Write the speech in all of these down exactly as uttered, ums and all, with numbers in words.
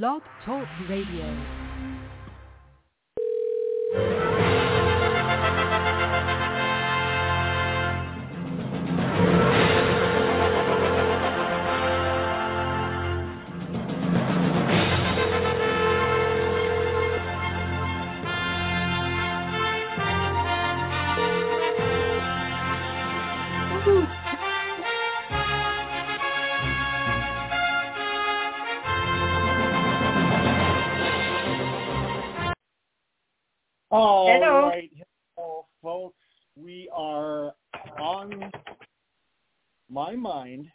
Blog Talk Radio.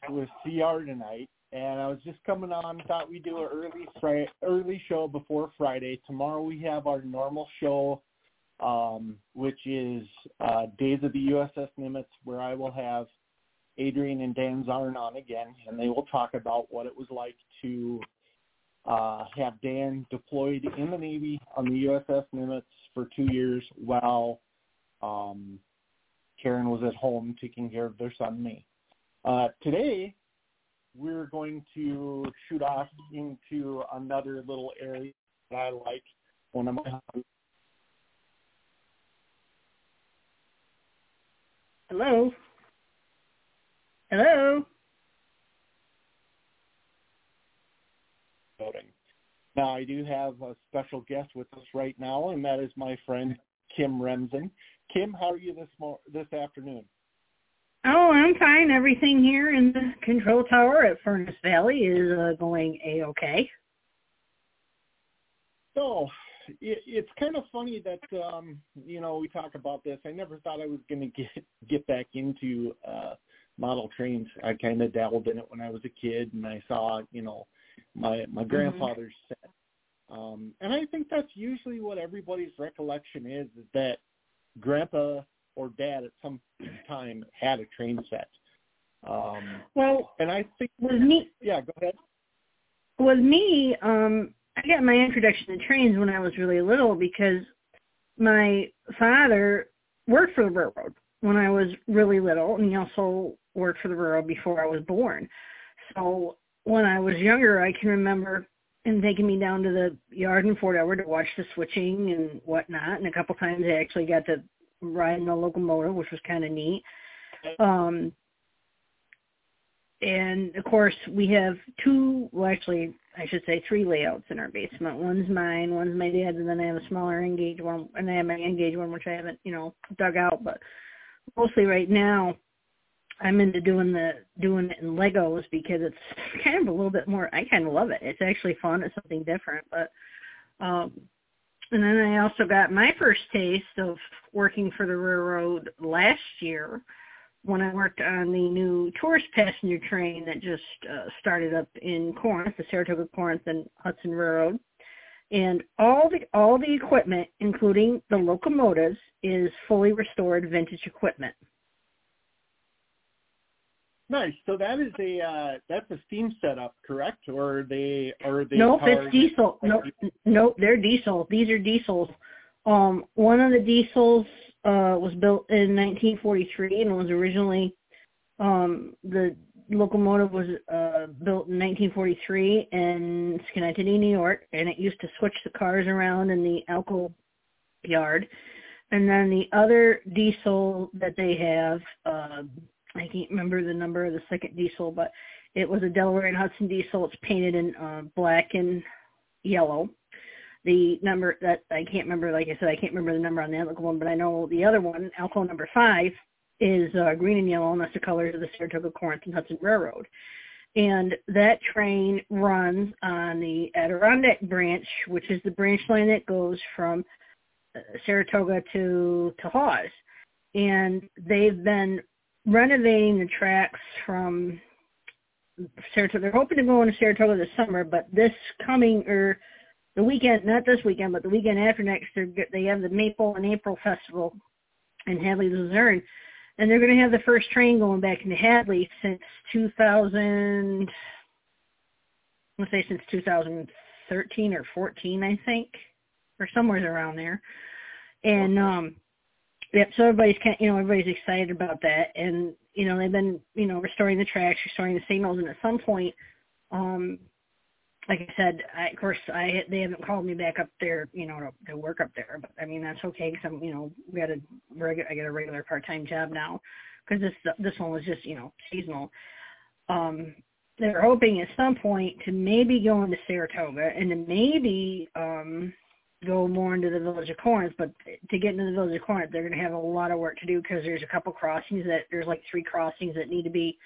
With C R tonight, and I was just coming on, thought we'd do an early fri- early show before Friday. Tomorrow we have our normal show, um, which is uh, Days of the U S S Nimitz, where I will have Adrian and Dan Zahn on again, and they will talk about what it was like to uh, have Dan deployed in the Navy on the U S S Nimitz for two years while um, Karen was at home taking care of their son, me. Uh, today, we're going to shoot off into another little area that I like. One of my hobbies. Hello? Hello? Now, I do have a special guest with us right now, and that is my friend, Kim Remsen. Kim, how are you this mo- this afternoon? Oh, I'm fine. Everything here in the control tower at Furnace Valley is uh, going A-okay. So it, it's kind of funny that, um, you know, we talk about this. I never thought I was going to get get back into uh, model trains. I kind of dabbled in it when I was a kid, and I saw, you know, my, my mm-hmm. grandfather's set. Um, and I think that's usually what everybody's recollection is, is that Grandpa or Dad at some time had a train set. Um, well, and I think with me, yeah, go ahead. With me, um, I got my introduction to trains when I was really little because my father worked for the railroad when I was really little, and he also worked for the railroad before I was born. So when I was younger, I can remember him taking me down to the yard in Fort Edward to watch the switching and whatnot, and a couple times I actually got to riding a locomotive, which was kind of neat. Um, and, of course, we have two, well, actually, I should say three layouts in our basement. One's mine, one's my dad's, and then I have a smaller engage one, and I have my engage one, which I haven't, you know, dug out. But mostly right now, I'm into doing the doing it in Legos because it's kind of a little bit more, I kind of love it. It's actually fun. It's something different. But, um and then I also got my first taste of working for the railroad last year when I worked on the new tourist passenger train that just uh, started up in Corinth, the Saratoga Corinth and Hudson Railroad. And all the all the equipment, including the locomotives, is fully restored vintage equipment. Nice. So that is a uh, that's a steam setup, correct? Or are they are they? Nope, it's diesel. Nope, nope, they're diesel. These are diesels. Um, one of the diesels uh, was built in nineteen forty-three, and was originally um, the locomotive was uh, built in nineteen forty-three in Schenectady, New York, and it used to switch the cars around in the Alco yard. And then the other diesel that they have. Uh, I can't remember the number of the second diesel, but it was a Delaware and Hudson diesel. It's painted in uh, black and yellow. The number that I can't remember, like I said, I can't remember the number on the other one, but I know the other one, Alco number five, is uh, green and yellow, and that's the colors of the Saratoga Corinth and Hudson Railroad. And that train runs on the Adirondack branch, which is the branch line that goes from Saratoga to to Hawes. And they've been renovating the tracks from Saratoga. They're hoping to go into Saratoga this summer, but this coming, or the weekend, not this weekend, but the weekend after next, they have the Maple and April Festival in Hadley, Luzerne, and they're going to have the first train going back into Hadley since two thousand, let's say since two thousand thirteen or fourteen, I think, or somewhere around there. And, um, Yep, so everybody's kind of, you know, everybody's excited about that, and you know they've been you know restoring the tracks, restoring the signals, and at some point, um, like I said, I, of course, I they haven't called me back up there, you know, to, to work up there. But I mean, that's okay because I'm, you know, we got a regular, I got a regular part-time job now because this this one was just, you know, seasonal. Um, they're hoping at some point to maybe go into Saratoga and to maybe um, go more into the village of Corinth. But to get into the village of Corinth, they're going to have a lot of work to do because there's a couple crossings that there's like three crossings that need to be,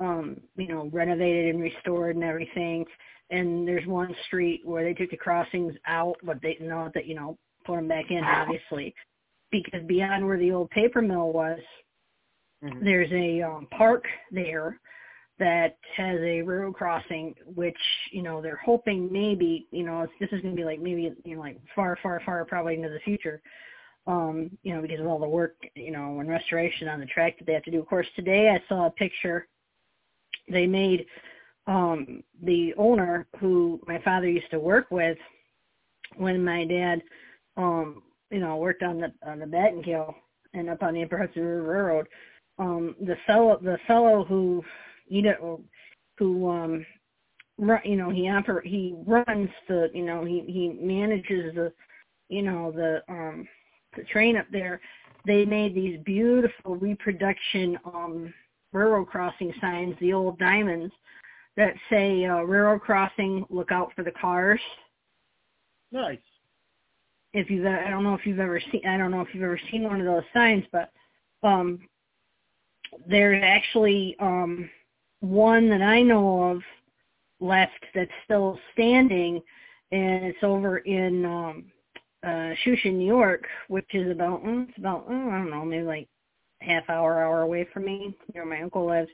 um, you know, renovated and restored and everything. And there's one street where they took the crossings out, but they know that, you know, put them back in, obviously, because beyond where the old paper mill was, mm-hmm. there's a um, park there that has a railroad crossing, which, you know, they're hoping maybe, you know, this is going to be like maybe, you know, like far, far, far probably into the future, um, you know, because of all the work, you know, and restoration on the track that they have to do. Of course, today I saw a picture they made. Um, the owner who my father used to work with when my dad, um, you know, worked on the on the Battenkill and up on the Upper Hudson River Railroad, um, the fellow the fellow who you know who um, run, you know he oper- he runs the you know he, he manages the you know the um, the train up there. They made these beautiful reproduction um, railroad crossing signs, the old diamonds, that say uh, railroad crossing, look out for the cars. Nice. If you, I don't know if you've ever seen, I don't know if you've ever seen one of those signs, but um, there's actually um, one that I know of left that's still standing, and it's over in um, uh, Shusha, New York, which is about, it's about oh, I don't know, maybe like half hour, hour away from me, where my uncle lives.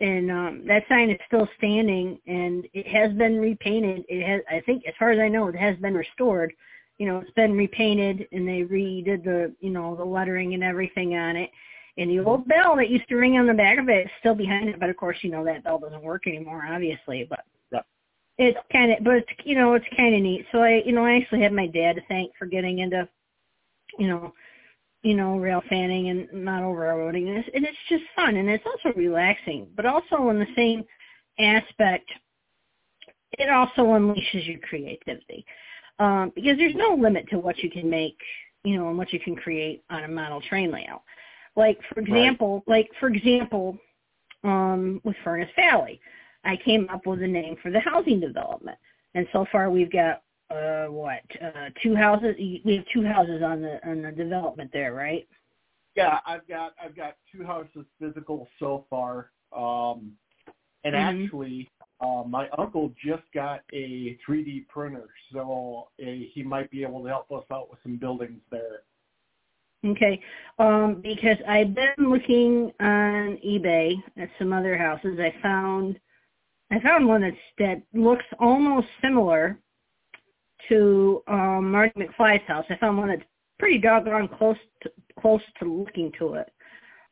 And um, that sign is still standing, and it has been repainted. It has, I think, as far as I know, it has been restored. You know, it's been repainted, and they redid the, you know, the lettering and everything on it. And the old bell that used to ring on the back of it is still behind it. But of course, you know, that bell doesn't work anymore, obviously. But yeah. it's kind of, but it's, you know, it's kind of neat. So I, you know, I actually had my dad to thank for getting into, you know. you know, rail fanning and not over railroading. And it's, and it's just fun, and it's also relaxing. But also in the same aspect, it also unleashes your creativity um, because there's no limit to what you can make, you know, and what you can create on a model train layout. Like, for example, right. like, for example, um, with Furnace Valley, I came up with a name for the housing development. And so far we've got Uh, what? Uh, two houses. We have two houses on the on the development there, right? Yeah, I've got I've got two houses physical so far, um, and mm-hmm. actually, uh, my uncle just got a three D printer, so uh, he might be able to help us out with some buildings there. Okay, um, because I've been looking on eBay at some other houses. I found I found one that's, that looks almost similar to um, Marty McFly's house. I found one that's pretty doggone close to, close to looking to it.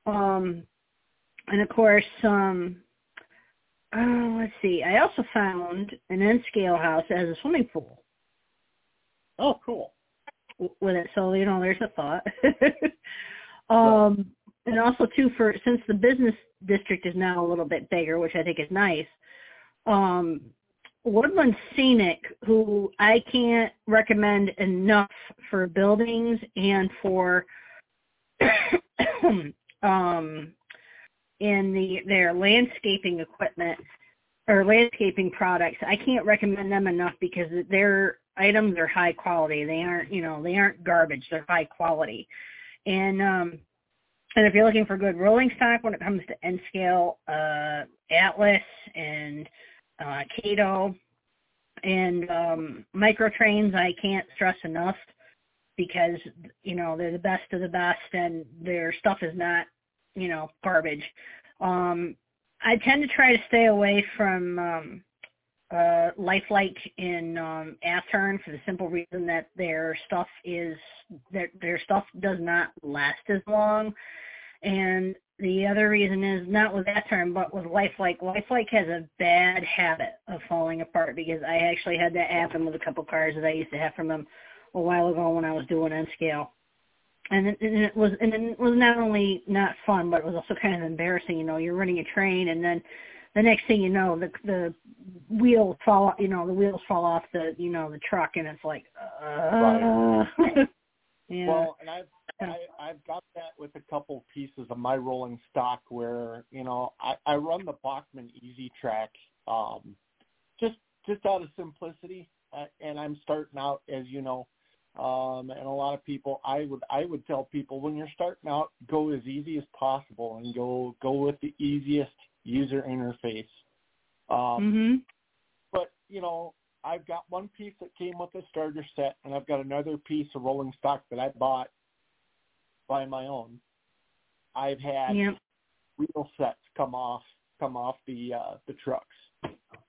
Um, and, of course, um, oh, let's see. I also found an N-scale house that has a swimming pool. Oh, cool. With it. So, you know, there's a thought. um, and also, too, for since the business district is now a little bit bigger, which I think is nice, um, Woodland Scenic, who I can't recommend enough for buildings and for um, in the their landscaping equipment or landscaping products. I can't recommend them enough because their items are high quality. They aren't, you know, they aren't garbage. They're high quality, and um, and if you're looking for good rolling stock when it comes to N scale, uh, Atlas and Uh, Cato and um, Microtrains, I can't stress enough because, you know, they're the best of the best and their stuff is not, you know, garbage. Um, I tend to try to stay away from um, uh, Lifelike in um, Athearn for the simple reason that their stuff is, their, their stuff does not last as long. And the other reason is not with that term, but with Lifelike. Lifelike has a bad habit of falling apart because I actually had that happen with a couple cars that I used to have from them a while ago when I was doing N-scale. And it, and it was and it was not only not fun, but it was also kind of embarrassing. You know, you're running a train and then the next thing you know, the the wheels fall, you know, the wheels fall off the, you know, the truck, and it's like, uh, right. yeah. Well, and I've I, I've got that with a couple pieces of my rolling stock where, you know, I, I run the Bachmann Easy Track, um, just just out of simplicity, uh, and I'm starting out, as you know, um, and a lot of people, I would I would tell people when you're starting out, go as easy as possible and go go with the easiest user interface. Um, mm-hmm. But, you know, I've got one piece that came with a starter set, and I've got another piece of rolling stock that I bought by my own. I've had yep. wheel sets come off come off the uh, the trucks.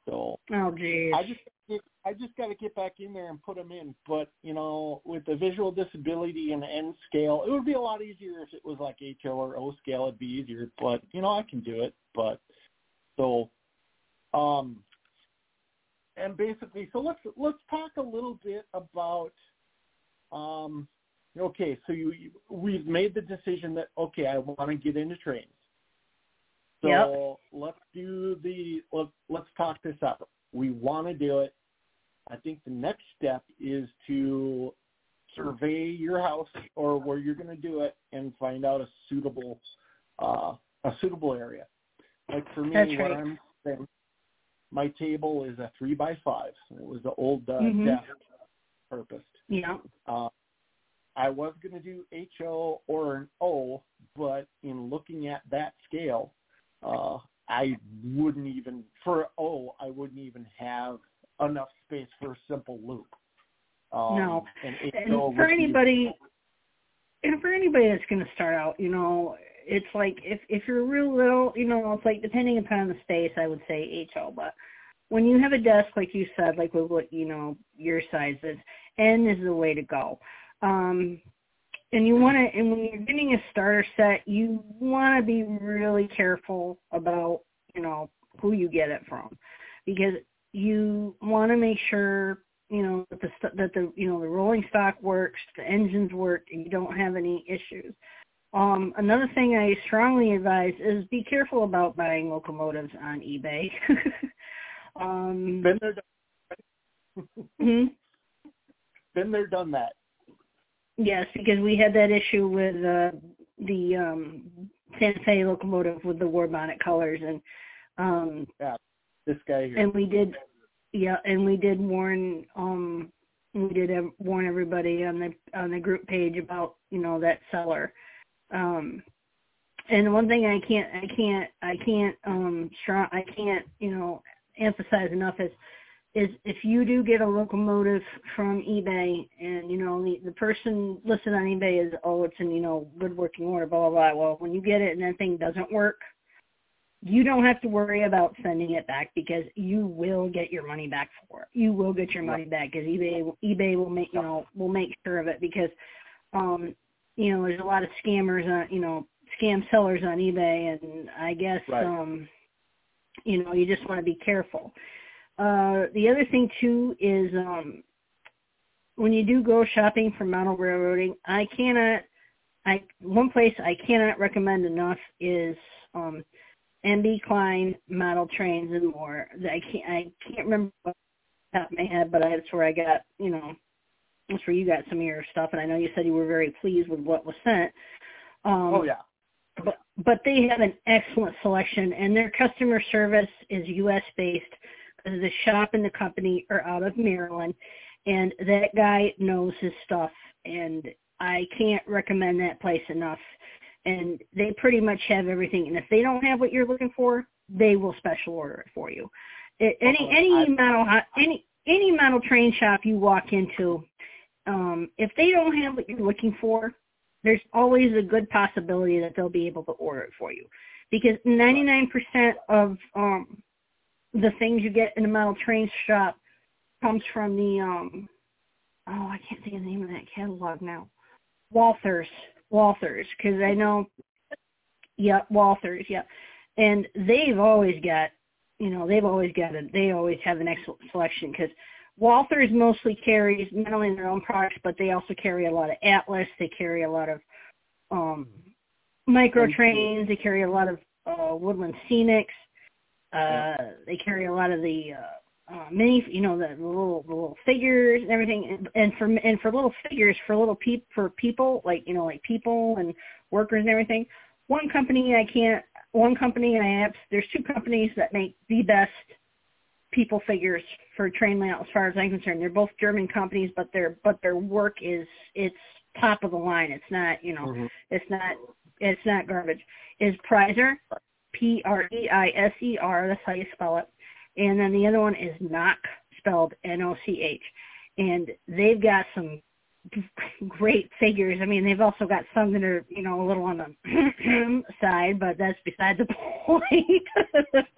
So oh, geez. I just it, I just got to get back in there and put them in. But you know, with the visual disability and N scale, it would be a lot easier if it was like H O or O scale. It'd be easier, but you know, I can do it. But so, um, and basically, so let's let's talk a little bit about, um. Okay, so you, you, we've made the decision that, okay, I want to get into trains. So yep. let's do the, let's, let's talk this out. We want to do it. I think the next step is to survey your house or where you're going to do it and find out a suitable, uh, a suitable area. Like for me, That's right. what I'm saying, my table is a three by five. It was the old uh, mm-hmm. desk purposed. Yeah. Uh, I was going to do H O or an O, but in looking at that scale, uh, I wouldn't even, for an O, I wouldn't even have enough space for a simple loop. Um, no. And, and for anybody, be- and for anybody that's going to start out, you know, it's like if, if you're real little, you know, it's like depending upon the space, I would say H O, but when you have a desk, like you said, like with what, you know, your sizes, N is the way to go. Um, and you want to, and when you're getting a starter set, you want to be really careful about, you know, who you get it from, because you want to make sure, you know, that the that the you know the rolling stock works, the engines work, and you don't have any issues. Um, another thing I strongly advise is be careful about buying locomotives on eBay. um, Been there, done that. hmm? Been there, done that. Yes, because we had that issue with uh, the um, Santa Fe locomotive with the war bonnet colors, and um, yeah, this guy here. And we did, yeah, and we did warn, um, we did warn everybody on the on the group page about, you know, that seller. Um, and one thing I can't, I can't, I can't, um, strong, I can't, you know, emphasize enough is. is if you do get a locomotive from eBay and, you know, the, the person listed on eBay is, oh, it's in, you know, good working order, blah, blah, blah. Well, when you get it and that thing doesn't work, you don't have to worry about sending it back because you will get your money back for it. You will get your money back because eBay, eBay will make, you know, will make sure of it because, um, you know, there's a lot of scammers, on, you know, scam sellers on eBay, and I guess, right. um, you know, you just want to be careful. Uh, the other thing, too, is um, when you do go shopping for model railroading, I cannot I, – one place I cannot recommend enough is um, M B Klein Model Trains and More. I can't, I can't remember off the top of my head, but that's where I got, you know, that's where you got some of your stuff, and I know you said you were very pleased with what was sent. Um, oh, yeah. But, but they have an excellent selection, and their customer service is U S based. The shop and the company are out of Maryland, and that guy knows his stuff, and I can't recommend that place enough. And they pretty much have everything, and if they don't have what you're looking for, they will special order it for you. Any any model any any model train shop you walk into, um, if they don't have what you're looking for, there's always a good possibility that they'll be able to order it for you, because ninety-nine percent of um, the things you get in a model train shop comes from the, um, oh, I can't think of the name of that catalog now. Walthers, Walthers, because I know, yeah, Walthers, yeah. And they've always got, you know, they've always got, a, they always have an excellent selection, because Walthers mostly carries not only their own products, but they also carry a lot of Atlas, they carry a lot of um, Microtrains, they carry a lot of uh, Woodland Scenics. Uh, yeah. They carry a lot of the uh, uh, mini, you know, the, the little the little figures and everything. And, and for and for little figures for little peop for people like you know like people and workers and everything. One company I can't. One company I there's two companies that make the best people figures for train layout as far as I'm concerned. They're both German companies, but their but their work is it's top of the line. It's not you know mm-hmm. it's not it's not garbage. Is Preiser. P R E I S E R, that's how you spell it. And then the other one is Knock, spelled N O C H. And they've got some great figures. I mean, they've also got some that are, you know, a little on the side, but that's beside the point.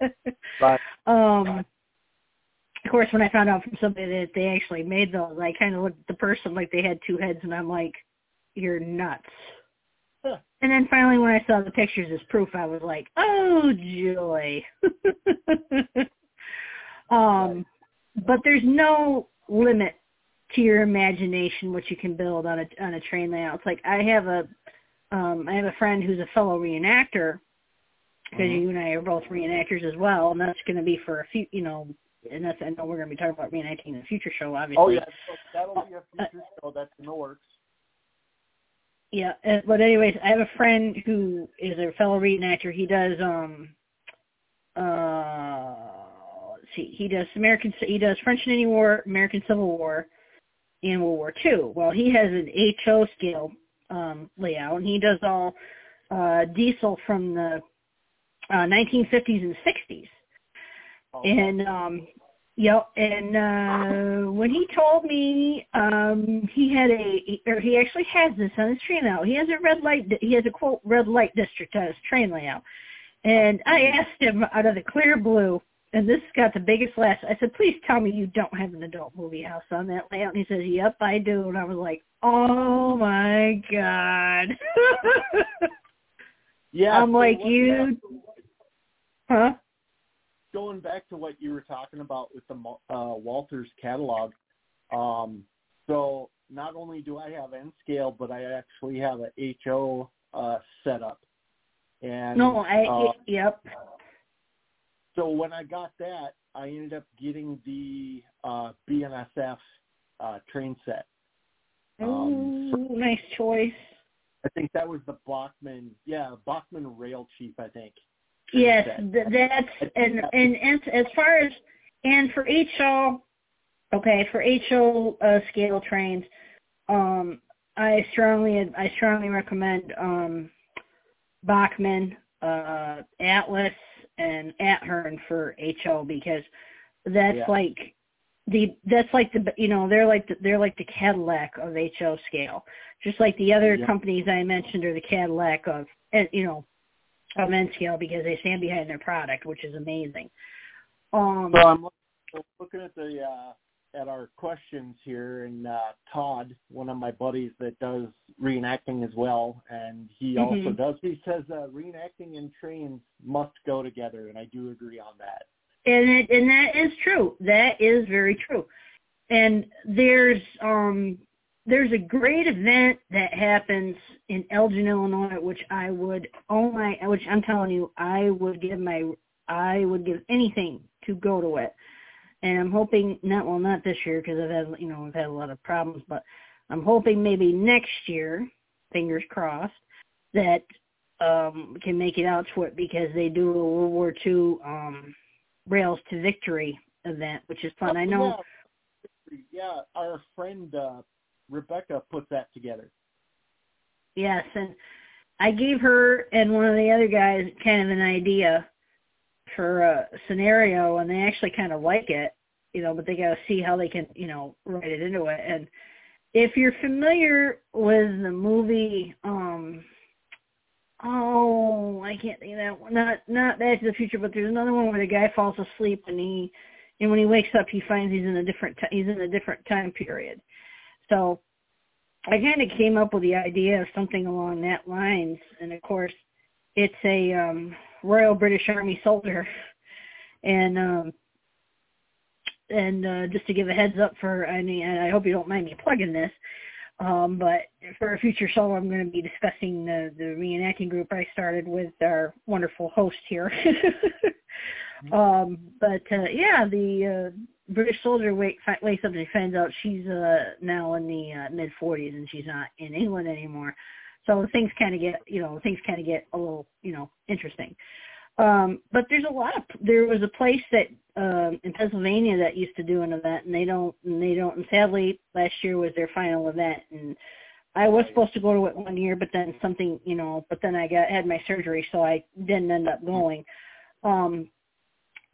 Right. Um, of course, when I found out from somebody that they actually made those, I kind of looked at the person like they had two heads, and I'm like, you're nuts. Huh. And then finally, when I saw the pictures as proof, I was like, "Oh, joy!" um, but there's no limit to your imagination what you can build on a on a train layout. It's like I have a um, I have a friend who's a fellow reenactor, because mm-hmm. you and I are both reenactors as well, and that's going to be for a few, you know, and that's I know we're going to be talking about reenacting in a future show, obviously. Oh yeah, so that'll be a future uh, show that's in the works. Yeah, but anyways, I have a friend who is a fellow reenactor. He does, um, uh, let's see, he does American, he does French and Indian War, American Civil War, and World War Two. Well, he has an H O scale um, layout, and he does all uh, diesel from the uh, nineteen fifties and sixties. Oh. And um, yep, and uh, when he told me um, he had a, or he actually has this on his train layout. He has a red light, he has a quote red light district on his train layout. And I asked him out of the clear blue, and this got the biggest laugh. I said, "Please tell me you don't have an adult movie house on that layout." And he says, "Yep, I do." And I was like, "Oh my god!" Yeah, I'm so like you, huh? Going back to what you were talking about with the uh, Walthers catalog, um, so not only do I have N-scale, but I actually have an H O uh, set up. And, no, I, uh, yep. So when I got that, I ended up getting the uh, B N S F uh, train set. Um, oh, nice choice. I think that was the Bachman, yeah, Bachman Rail Chief, I think. Yes, that's and, and and as far as and for H O, okay, for H O uh, scale trains, um, I strongly I strongly recommend um, Bachman, uh, Atlas, and Athearn for H O, because that's yeah. like the that's like the you know they're like the, they're like the Cadillac of H O scale, just like the other yeah. companies I mentioned are the Cadillac of you know. Of N scale, because they stand behind their product, which is amazing. Um, so I'm looking at the uh, at our questions here, and uh, Todd, one of my buddies that does reenacting as well, and he mm-hmm. also does. He says uh, reenacting and trains must go together, and I do agree on that. And it, and that is true. That is very true. And there's um there's a great event that happens in Elgin, Illinois, which I would oh my, which I'm telling you, I would give my, I would give anything to go to it. And I'm hoping not, well, not this year because I've had, you know, I've had a lot of problems, but I'm hoping maybe next year, fingers crossed, that um, can make it out to it, because they do a World War Two um, Rails to Victory event, which is fun. I know. Yeah, our friend. Uh, Rebecca put that together. Yes, and I gave her and one of the other guys kind of an idea for a scenario, and they actually kind of like it, you know, but they got to see how they can, you know, write it into it. And if you're familiar with the movie, um, oh, I can't think of that one. Not, not Back to the Future, but there's another one where the guy falls asleep, and he, and when he wakes up, he finds he's in a different, t- he's in a different time period. So I kind of came up with the idea of something along that lines. And, of course, it's a um, Royal British Army soldier. And um, and uh, just to give a heads up for, I mean, and I hope you don't mind me plugging this, um, but for a future show, I'm going to be discussing the, the reenacting group I started with our wonderful host here. Um, but, uh, yeah, the uh, British soldier wakes up and finds out she's uh, now in the uh, mid forties and she's not in England anymore. So things kind of get, you know, things kind of get a little, you know, interesting. Um, but there's a lot of, there was a place that uh, in Pennsylvania that used to do an event, and they don't, and they don't, and sadly last year was their final event, and I was supposed to go to it one year, but then something, you know, but then I got, had my surgery, so I didn't end up going. Um,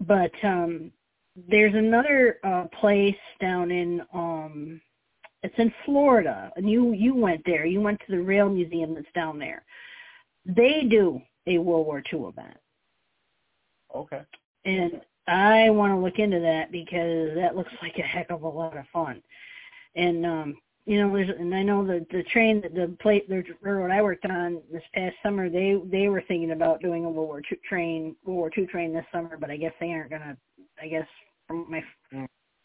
but um, there's another uh, place down in, um, it's in Florida, and you, you went there, you went to the Rail Museum that's down there. They do a World War Two event. Okay. And I want to look into that because that looks like a heck of a lot of fun. And, um, you know, there's, and I know the, the train, that the plate, the railroad I worked on this past summer, they, they were thinking about doing a World War Two train, World War Two train this summer, but I guess they aren't going to, I guess from my,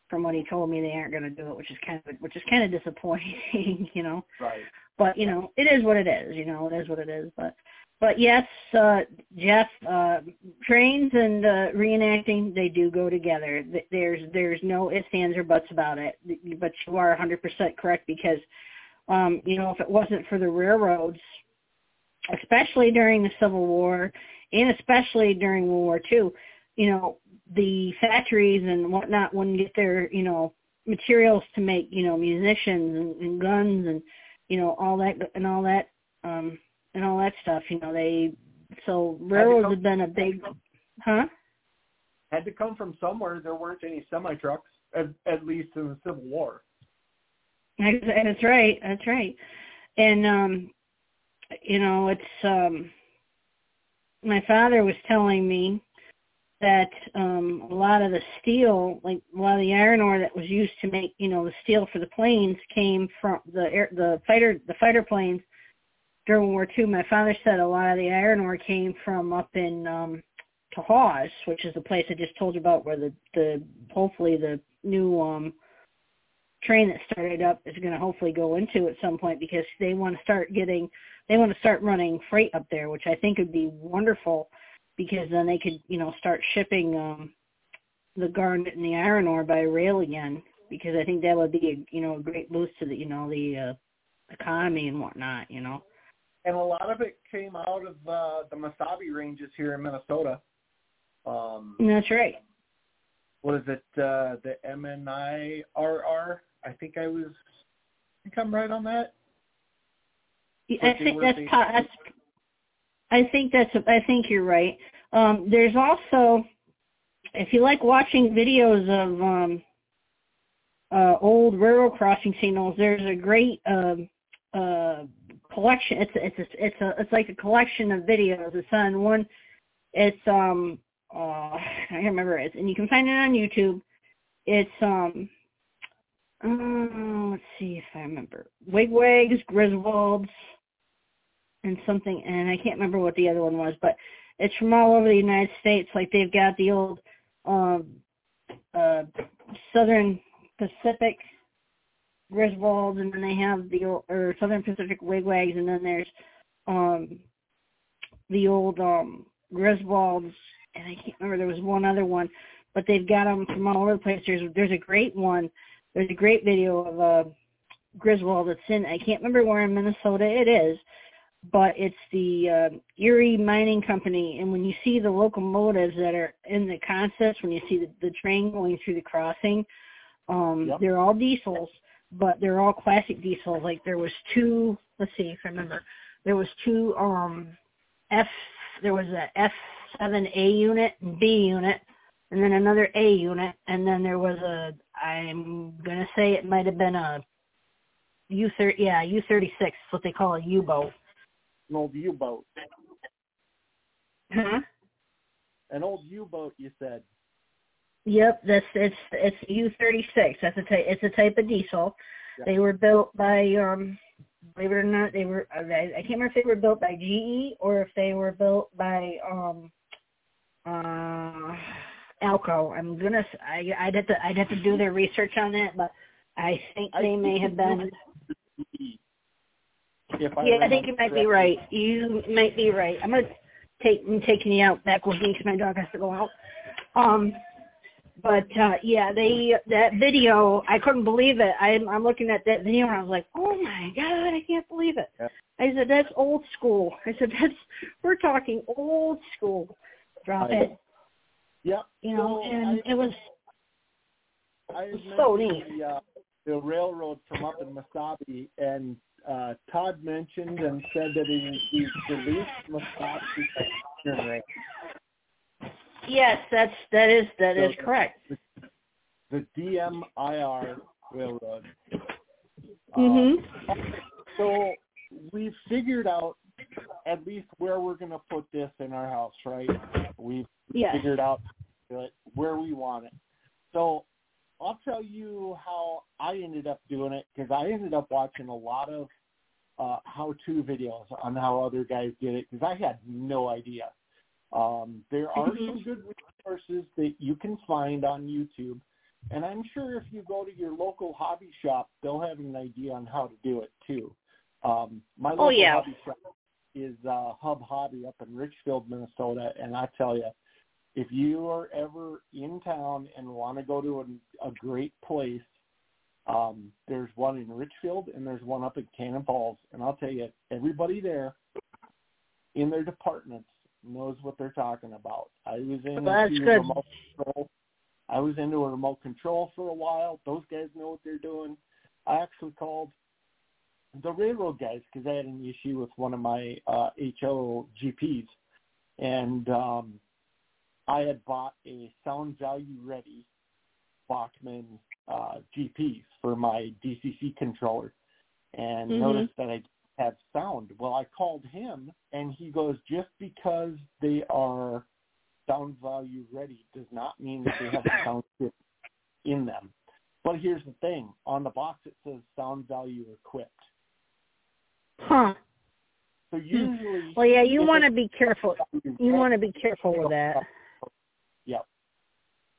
from what he told me, they aren't going to do it, which is kind of, which is kind of disappointing, you know? Right. But, you know, it is what it is, you know, it is what it is, but. But yes, uh, Jeff, uh, trains and uh, reenacting, they do go together. There's there's no ifs, ands, or buts about it. But you are one hundred percent correct because, um, you know, if it wasn't for the railroads, especially during the Civil War and especially during World War Two, you know, the factories and whatnot wouldn't get their, you know, materials to make, you know, munitions and, and guns and, you know, all that and all that. Um, And all that stuff, you know, they, so railroads have been a big, huh? Had to come from somewhere. There weren't any semi-trucks, at, at least in the Civil War. That's right, that's right. And, um, you know, it's, um, my father was telling me that um, a lot of the steel, like a lot of the iron ore that was used to make, you know, the steel for the planes came from the air, the fighter, the fighter planes. During World War Two, my father said a lot of the iron ore came from up in um, Tahawus, which is the place I just told you about where the, the hopefully the new um, train that started up is going to hopefully go into at some point because they want to start getting, they want to start running freight up there, which I think would be wonderful because then they could, you know, start shipping um, the garnet and the iron ore by rail again because I think that would be, a, you know, a great boost to the, you know, the uh, economy and whatnot, you know. And a lot of it came out of uh, the Mesabi ranges here in Minnesota. Um, That's right. What is it? Uh, the M N I R R? I think I was. I think I'm right on that. Yeah, I think that's, that's. I think that's. I think you're right. Um, there's also, if you like watching videos of um, uh, old railroad crossing signals, there's a great. Um, uh, collection it's it's a, it's a it's like a collection of videos. It's on one it's um uh I can't remember it and you can find it on YouTube. It's um uh, let's see if I remember. Wigwags, Griswolds and something, and I can't remember what the other one was, but it's from all over the United States. Like they've got the old um uh Southern Pacific Griswolds, and then they have the old, or Southern Pacific Wigwags, and then there's um, the old um, Griswolds, and I can't remember, there was one other one, but they've got them from all over the place. There's, there's a great one, there's a great video of a uh, Griswold that's in, I can't remember where in Minnesota it is, but it's the uh, Erie Mining Company, and when you see the locomotives that are in the concepts, when you see the, the train going through the crossing, um, yep. They're all diesels. But they're all classic diesel. Like there was two, let's see if I remember, there was two um, F, there was a F seven A unit and B unit, and then another A unit, and then there was a, I'm going to say it might have been a U thirty, yeah, U thirty-six, that's what they call a U-boat. An old U-boat. Huh? An old U-boat, you said. Yep, that's it's it's U thirty-six. That's a ty- it's a type of diesel. Yeah. They were built by um, believe it or not, they were I, I can't remember if they were built by G E or if they were built by um, uh, Alco. I'm gonna I I'd have to I'd have to do their research on that, but I think they I may think have been. If I yeah, I think you might correctly. be right. You might be right. I'm gonna take I'm taking you out back with me because my dog has to go out. Um, but uh, yeah, they that video, I couldn't believe it. I'm, I'm looking at that video and I was like, oh my God, I can't believe it. Yeah. I said, that's old school. I said, that's we're talking old school. Drop I, it. Yeah. You know, so and I, it was I so neat. The, uh, the railroad from up in Mesabi, and uh, Todd mentioned and said that he, he released Mesabi. Yes, that's that is that so is correct. The, the D M I R railroad. Mhm. Uh, so we've figured out at least where we're going to put this in our house, right? We've yes. figured out where we want it. So I'll tell you how I ended up doing it, because I ended up watching a lot of uh, how-to videos on how other guys did it, because I had no idea. Um, there are mm-hmm. some good resources that you can find on YouTube, and I'm sure if you go to your local hobby shop, they'll have an idea on how to do it, too. Um, my local oh, yeah. hobby shop is uh, Hub Hobby up in Richfield, Minnesota, and I tell you, if you are ever in town and want to go to a, a great place, um, there's one in Richfield and there's one up in Cannon Falls, and I'll tell you, everybody there in their departments knows what they're talking about. I was in That's good. remote control. I was into a remote control for a while. Those guys know what they're doing. I actually called the railroad guys because I had an issue with one of my uh, H O G Ps, and um, I had bought a Sound Value Ready Bachmann uh, G P for my D C C controller, and mm-hmm. noticed that I had sound. Well, I called him, and he goes, just because they are sound value ready does not mean that they have sound chip in them. But here's the thing. On the box, it says sound value equipped. Huh. So usually... Well, yeah, you want to be careful. You want to be careful with that. Yeah.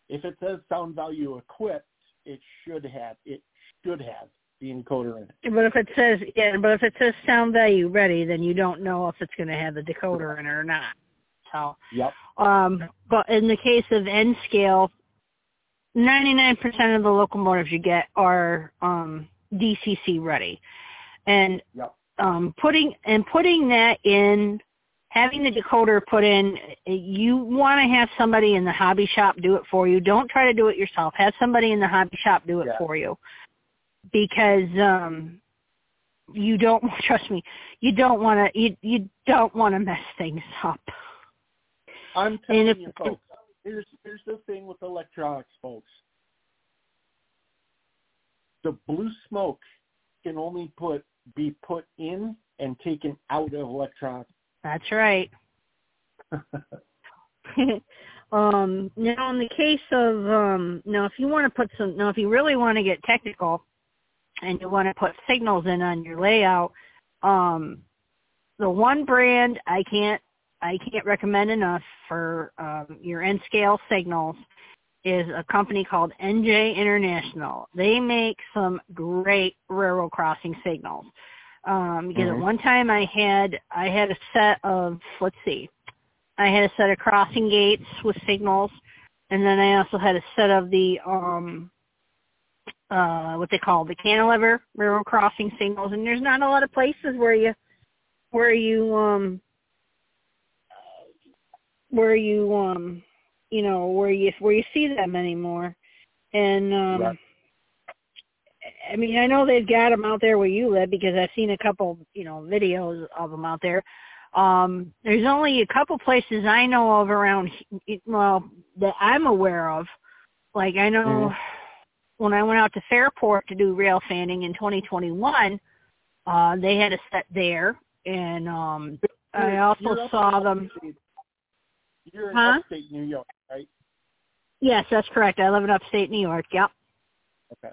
If it says sound value equipped, it should have. It should have the encoder in it. But if it says yeah, but if it says sound value ready, then you don't know if it's going to have the decoder in it or not. So. Yep. Um, but in the case of N scale, ninety-nine percent of the locomotives you get are um, D C C ready, and. Yep. Um, putting and putting that in, having the decoder put in, you want to have somebody in the hobby shop do it for you. Don't try to do it yourself. Have somebody in the hobby shop do it yeah. for you, because um, you don't trust me. You don't want to. You you don't want to mess things up. I'm telling if, you, folks. Here's here's the thing with electronics, folks. The blue smoke can only put. be put in and taken out of electronics. That's right. um, now, in the case of, um, now if you want to put some, now if you really want to get technical and you want to put signals in on your layout, um, the one brand I can't, I can't recommend enough for um, your N-scale signals is a company called N J International. They make some great railroad crossing signals. Um, because mm-hmm. at one time I had I had a set of, let's see, I had a set of crossing gates with signals, and then I also had a set of the, um, uh, what they call the cantilever railroad crossing signals, and there's not a lot of places where you, where you, um, where you, um, you know, where you where you see them anymore. And, um, right. I mean, I know they've got them out there where you live, because I've seen a couple, you know, videos of them out there. Um, there's only a couple places I know of around, well, that I'm aware of. Like, I know mm-hmm. when I went out to Fairport to do rail fanning in twenty twenty-one, uh, they had a set there. And um, I also saw them. You're in huh? upstate New York, right? Yes, that's correct. I live in upstate New York, yep. Okay.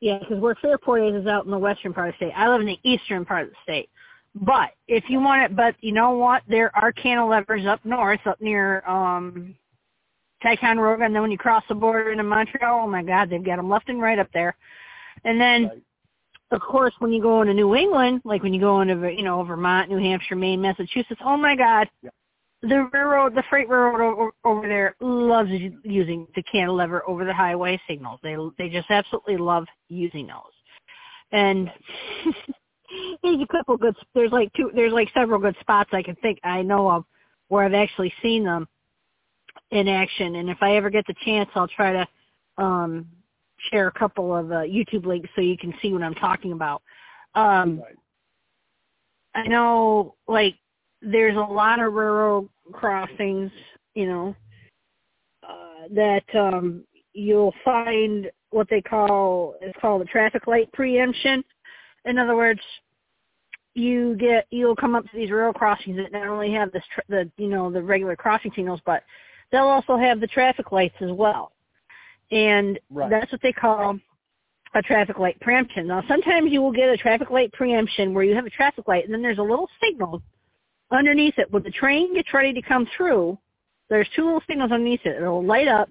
Yeah, because where Fairport is is out in the western part of the state. I live in the eastern part of the state. But if you want it, but you know what? There are cantilevers up north, up near um, Ticonderoga, and then when you cross the border into Montreal, oh, my God, they've got them left and right up there. And then, right. of course, when you go into New England, like when you go into, you know, Vermont, New Hampshire, Maine, Massachusetts, oh, my God. Yeah. the railroad, the freight railroad over, over there loves using the cantilever over the highway signals. They they just absolutely love using those. And there's a couple good. There's like two. There's like several good spots I can think I know of where I've actually seen them in action. And if I ever get the chance, I'll try to um, share a couple of uh, YouTube links so you can see what I'm talking about. Um, right. I know, like, there's a lot of railroad crossings, you know, uh, that um, you'll find what they call, it's called a traffic light preemption. In other words, you get, you'll come up to these railroad crossings that not only have this, tra- the, you know, the regular crossing signals, but they'll also have the traffic lights as well. And right. that's what they call a traffic light preemption. Now, sometimes you will get a traffic light preemption where you have a traffic light, and then there's a little signal underneath it. When the train gets ready to come through, there's two little signals underneath it. It'll light up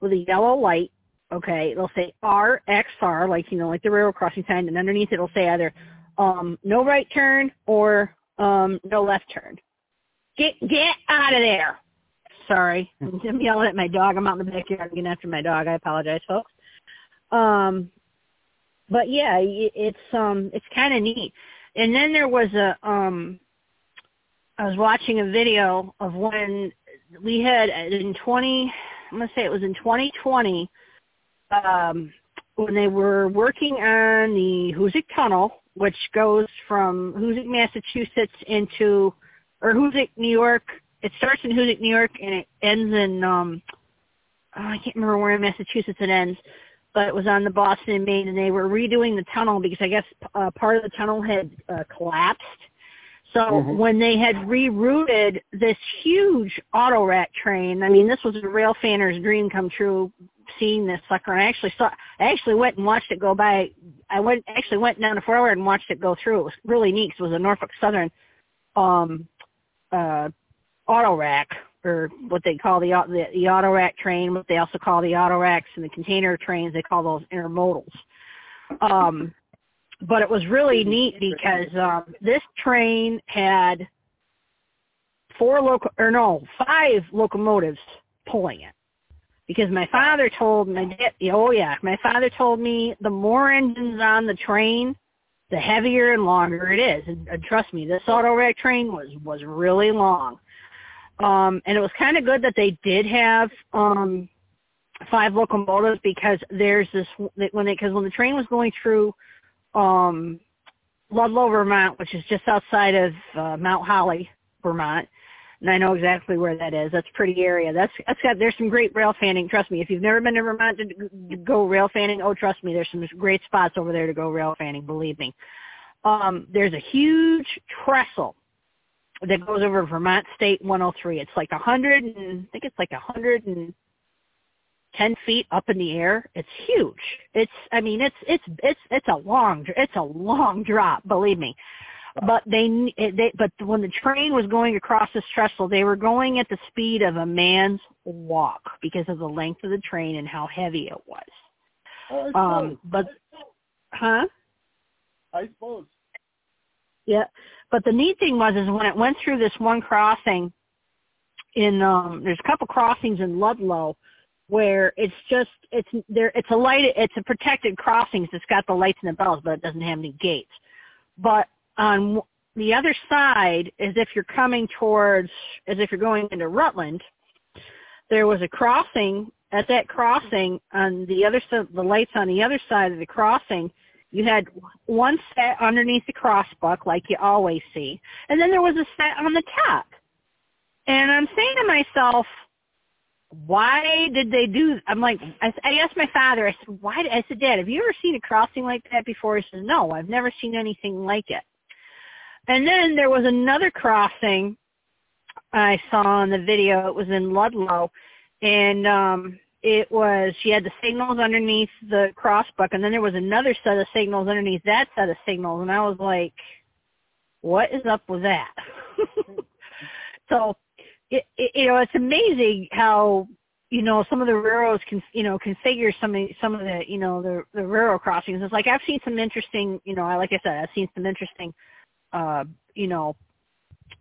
with a yellow light, okay? It'll say R X R, like, you know, like the railroad crossing sign, and underneath it will say either um, no right turn or um, no left turn. Get get out of there. Sorry. I'm yelling at my dog. I'm out in the backyard getting after my dog. I apologize, folks. Um, but, yeah, it's um, it's kind of neat. And then there was a um, – I was watching a video of when we had in twenty – I'm going to say it was in twenty twenty um, when they were working on the Hoosac Tunnel, which goes from Hoosac, Massachusetts into – or Hoosac, New York – it starts in Hoosac, New York, and it ends in, um, oh, I can't remember where in Massachusetts it ends, but it was on the Boston and Maine, and they were redoing the tunnel because I guess uh, part of the tunnel had uh, collapsed. So mm-hmm. when they had rerouted this huge auto rat train, I mean, this was a rail fanner's dream come true, seeing this sucker. And I actually saw, I actually went and watched it go by. I went actually went down to Fort Edward and watched it go through. It was really neat. It was a Norfolk Southern um, uh auto rack, or what they call the, the the auto rack train, what they also call the auto racks and the container trains, they call those intermodals. Um, but it was really neat because um, this train had four loco- or no five locomotives pulling it. Because my father told my oh yeah, my father told me the more engines on the train, the heavier and longer it is. And, and trust me, this auto rack train was was really long. Um, and it was kind of good that they did have um, five locomotives because there's this when they because when the train was going through um, Ludlow, Vermont, which is just outside of uh, Mount Holly, Vermont, and I know exactly where that is. That's a pretty area. That's that's got there's some great rail fanning. Trust me, if you've never been to Vermont to go rail fanning, oh trust me, there's some great spots over there to go rail fanning. Believe me, um, there's a huge trestle that goes over Vermont State one oh three. It's like one hundred, and I think it's like one hundred ten feet up in the air. It's huge. It's, I mean, it's it's it's it's a long it's a long drop, believe me. But they they but when the train was going across this trestle, they were going at the speed of a man's walk because of the length of the train and how heavy it was. Um, but, huh? I suppose. Yeah, but the neat thing was is when it went through this one crossing in um, there's a couple crossings in Ludlow where it's just it's there it's a light it's a protected crossings that's got the lights and the bells, but it doesn't have any gates. But on the other side, as if you're coming towards as if you're going into Rutland, there was a crossing at that crossing on the other side. The lights on the other side of the crossing. You had one set underneath the crossbuck, like you always see, and then there was a set on the top. And I'm saying to myself, why did they do – I'm like – I asked my father, I said, why – I said, Dad, have you ever seen a crossing like that before? He said, no, I've never seen anything like it. And then there was another crossing I saw on the video. It was in Ludlow, and um, – it was, she had the signals underneath the crossbuck, and then there was another set of signals underneath that set of signals, and I was like, what is up with that? So, it, it, you know, it's amazing how, you know, some of the railroads can, you know, configure some of, some of the, you know, the, the railroad crossings. It's like I've seen some interesting, you know, like I said, I've seen some interesting, uh, you know,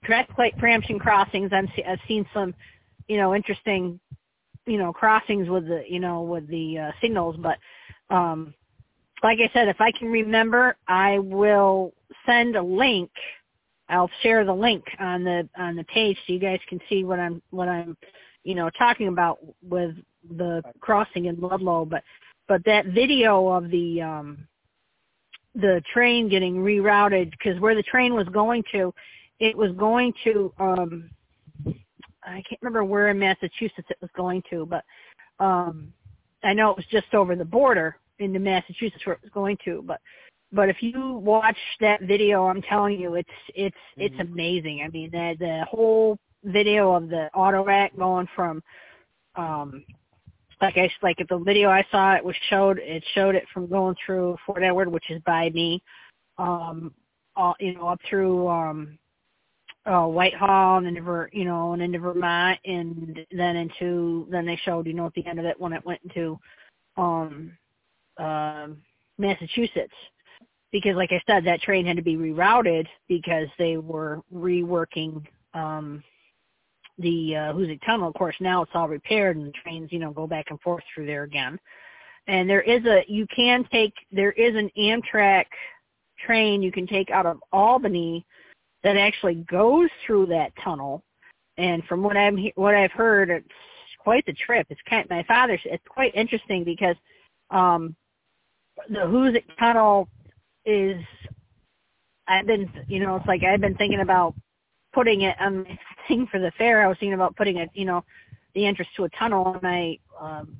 direct preemption crossings. I'm, I've seen some, you know, interesting, you know, crossings with the, you know, with the uh, signals. But um, like I said, if I can remember, I will send a link. I'll share the link on the on the page so you guys can see what I'm what I'm, you know, talking about with the crossing in Ludlow. But but that video of the um, the train getting rerouted, because where the train was going to, it was going to. Um, I can't remember where in Massachusetts it was going to, but um, I know it was just over the border into Massachusetts where it was going to. But but if you watch that video, I'm telling you, it's it's mm-hmm. it's amazing. I mean, the the whole video of the auto rack going from, um, like I like the video I saw, it was showed it showed it from going through Fort Edward, which is by me, um, all, you know, up through. Um, Uh, Whitehall and into, you know, and into Vermont, and then into then they showed, you know, at the end of it when it went into um, uh, Massachusetts, because like I said, that train had to be rerouted because they were reworking um, the uh, Hoosac Tunnel. Of course, now it's all repaired and the trains, you know, go back and forth through there again. And there is a you can take there is an Amtrak train you can take out of Albany that actually goes through that tunnel, and from what I'm what I've heard, it's quite the trip. It's kind of, my father's. It's quite interesting because um, the Hoosac Tunnel is. I've been, you know, it's like I've been thinking about putting it on my thing for the fair. I was thinking about putting it, you know, the entrance to a tunnel on my um,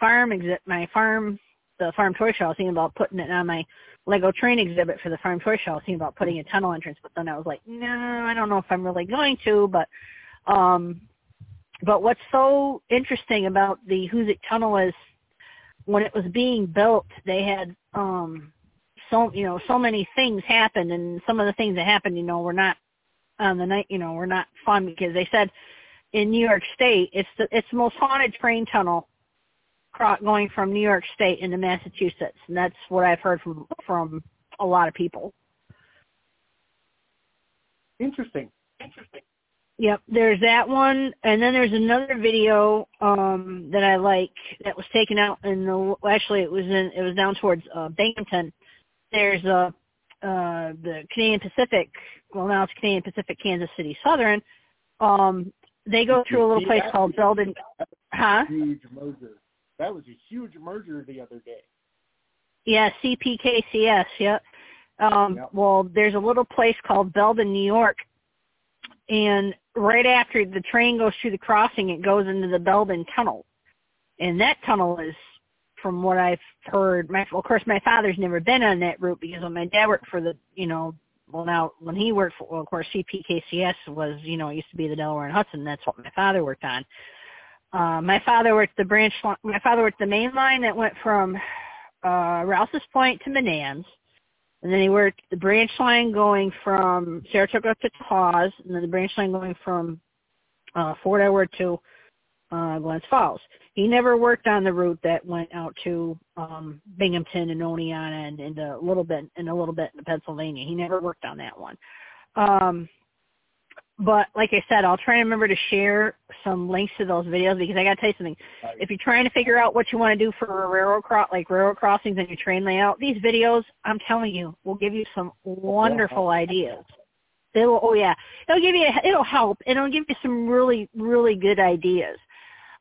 farm exhibit, my farm, the farm toy show. I was thinking about putting it on my Lego train exhibit for the farm toy show. I was thinking about putting a tunnel entrance, but then I was like, no, I don't know if I'm really going to. But um, but what's so interesting about the Hoosac Tunnel is when it was being built, they had um, so you know so many things happened, and some of the things that happened, you know, were not on the night, you know, were not fun, because they said in New York State it's the it's the most haunted train tunnel going from New York State into Massachusetts, and that's what I've heard from from a lot of people. Interesting. Interesting. Yep, there's that one, and then there's another video um, that I like that was taken out in the. Actually, it was in it was down towards uh, Binghamton. There's a uh, uh, the Canadian Pacific. Well, now it's Canadian Pacific, Kansas City Southern. Um, they go through a little place yeah. called Belden. Huh? Huge merger. That was a huge merger the other day. Yeah, C P K C S, yeah. Um, yep. Well, there's a little place called Belden, New York, and right after the train goes through the crossing, it goes into the Belden Tunnel. And that tunnel is, from what I've heard, my, well, of course, my father's never been on that route because when my dad worked for the, you know, well, now when he worked for, well, of course, C P K C S was, you know, it used to be the Delaware and Hudson. That's what my father worked on. Uh, my father worked the branch. My father worked the main line that went from uh, Rouse's Point to Manans, and then he worked the branch line going from Saratoga to Hawes, and then the branch line going from uh, Fort Edward to uh, Glens Falls. He never worked on the route that went out to um, Binghamton and Oneonta and, and a little bit and a little bit into Pennsylvania. He never worked on that one. Um, But like I said, I'll try and remember to share some links to those videos, because I got to tell you something. If you're trying to figure out what you want to do for a railroad cro- like railroad crossings and your train layout, these videos, I'm telling you, will give you some wonderful yeah. ideas. They will. Oh yeah, it'll give you. A, it'll help. It'll give you some really, really good ideas.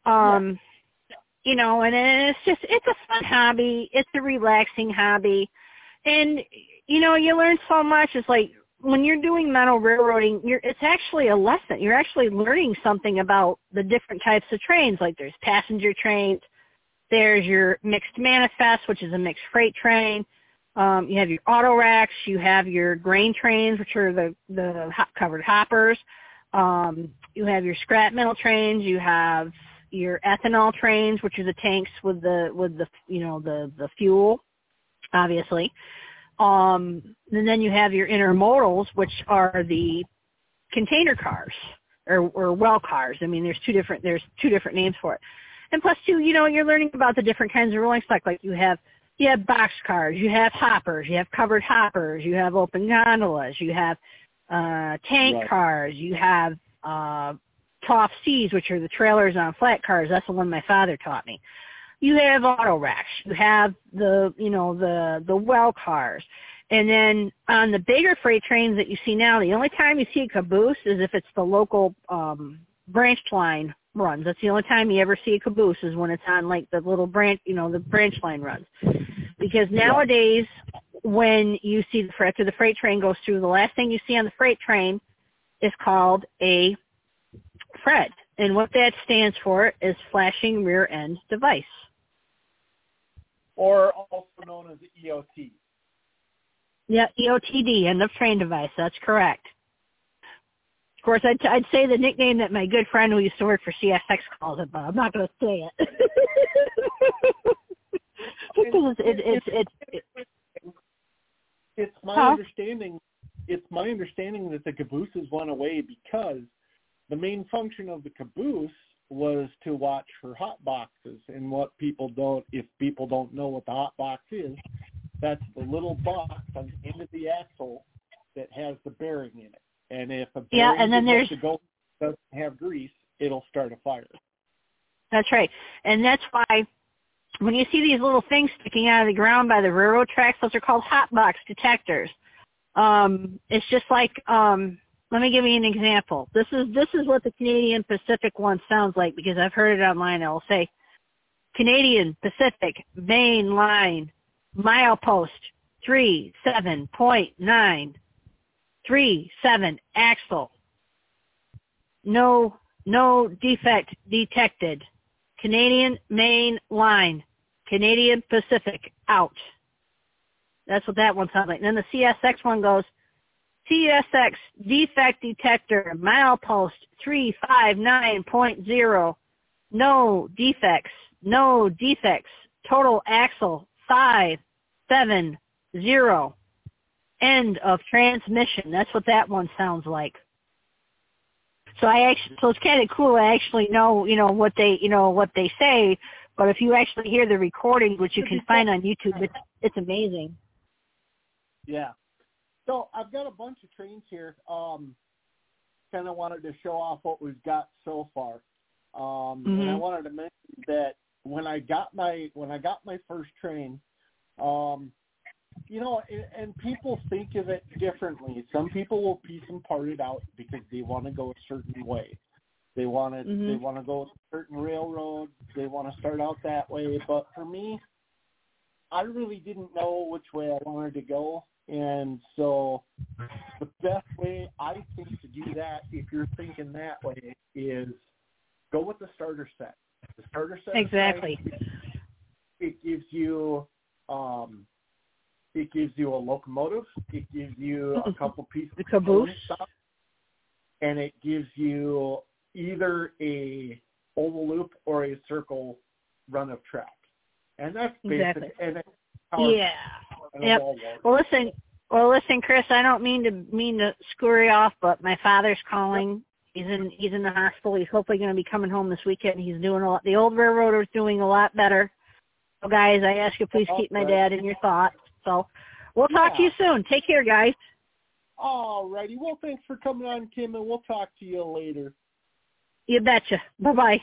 Um, yeah. You know, and it's just it's a fun hobby. It's a relaxing hobby, and you know, you learn so much. It's like, when you're doing mental railroading, you're, it's actually a lesson. You're actually learning something about the different types of trains. Like there's passenger trains, there's your mixed manifest, which is a mixed freight train. Um, you have your auto racks, you have your grain trains, which are the, the hop covered hoppers. Um, you have your scrap metal trains. You have your ethanol trains, which are the tanks with the with the you know the the fuel, obviously. Um, and then you have your intermodals, which are the container cars or, or well cars. I mean, there's two different there's two different names for it. And plus, too, you know, you're learning about the different kinds of rolling stock. Like you have you have box cars, you have hoppers, you have covered hoppers, you have open gondolas, you have uh, tank right. cars. You have uh, T O F Cs, which are the trailers on flat cars. That's the one my father taught me. You have auto racks. You have the, you know, the, the well cars. And then on the bigger freight trains that you see now, the only time you see a caboose is if it's the local um, branch line runs. That's the only time you ever see a caboose is when it's on like the little branch, you know, the branch line runs. Because nowadays when you see the freight, after the freight train goes through, the last thing you see on the freight train is called a F R E D. And what that stands for is flashing rear end device. Or also known as E O T. Yeah, E O T D, end of train device. That's correct. Of course, I'd, I'd say the nickname that my good friend who used to work for C S X calls it, but I'm not going to say it. Because it, it, it, it, it, it, it's my huh? understanding. It's my understanding that the cabooses went away because the main function of the caboose was to watch for hot boxes. And what people don't, if people don't know what the hot box is. That's the little box on the end of the axle that has the bearing in it. And if a bearing yeah, and then there's, to go, doesn't have grease, it'll start a fire. That's right. And that's why when you see these little things sticking out of the ground by the railroad tracks, those are called hot box detectors. Um, it's just like, um, let me give you an example. This is this is what the Canadian Pacific one sounds like because I've heard it online. I'll say Canadian Pacific main line. Milepost three seven point nine three seven axle. No no defect detected. Canadian main line. Canadian Pacific out. That's what that one sounds like. And then the C S X one goes C S X defect detector milepost three five nine point zero. No defects. No defects. Total axle. Five, seven, zero. End of transmission. That's what that one sounds like. So I actually, so it's kind of cool. I actually know, you know what they, you know what they say. But if you actually hear the recording, which you can find on YouTube, it's it's amazing. Yeah. So I've got a bunch of trains here. Um, kind of wanted to show off what we've got so far, um, mm-hmm. and I wanted to mention that. When I got my when I got my first train, um, you know, and, and people think of it differently. Some people will piece and part it out because they want to go a certain way. They want to mm-hmm. they want to go a certain railroad. They want to start out that way. But for me, I really didn't know which way I wanted to go, and so the best way I think to do that, if you're thinking that way, is go with the starter set. The starter set exactly. Aside, it gives you, um, it gives you a locomotive. It gives you a couple pieces the caboose. Of stuff, and it gives you either a oval loop or a circle run of track, and that's basic. Exactly. And it's yeah. And yep. Well, listen. Well, listen, Chris. I don't mean to mean to screw you off, but my father's calling. Yep. He's in he's in the hospital. He's hopefully going to be coming home this weekend. He's doing a lot. The old railroader's doing a lot better. So, guys, I ask you please keep my dad in your thoughts. So, we'll talk yeah. to you soon. Take care, guys. All righty. Well, thanks for coming on, Kim, and we'll talk to you later. You betcha. Bye-bye.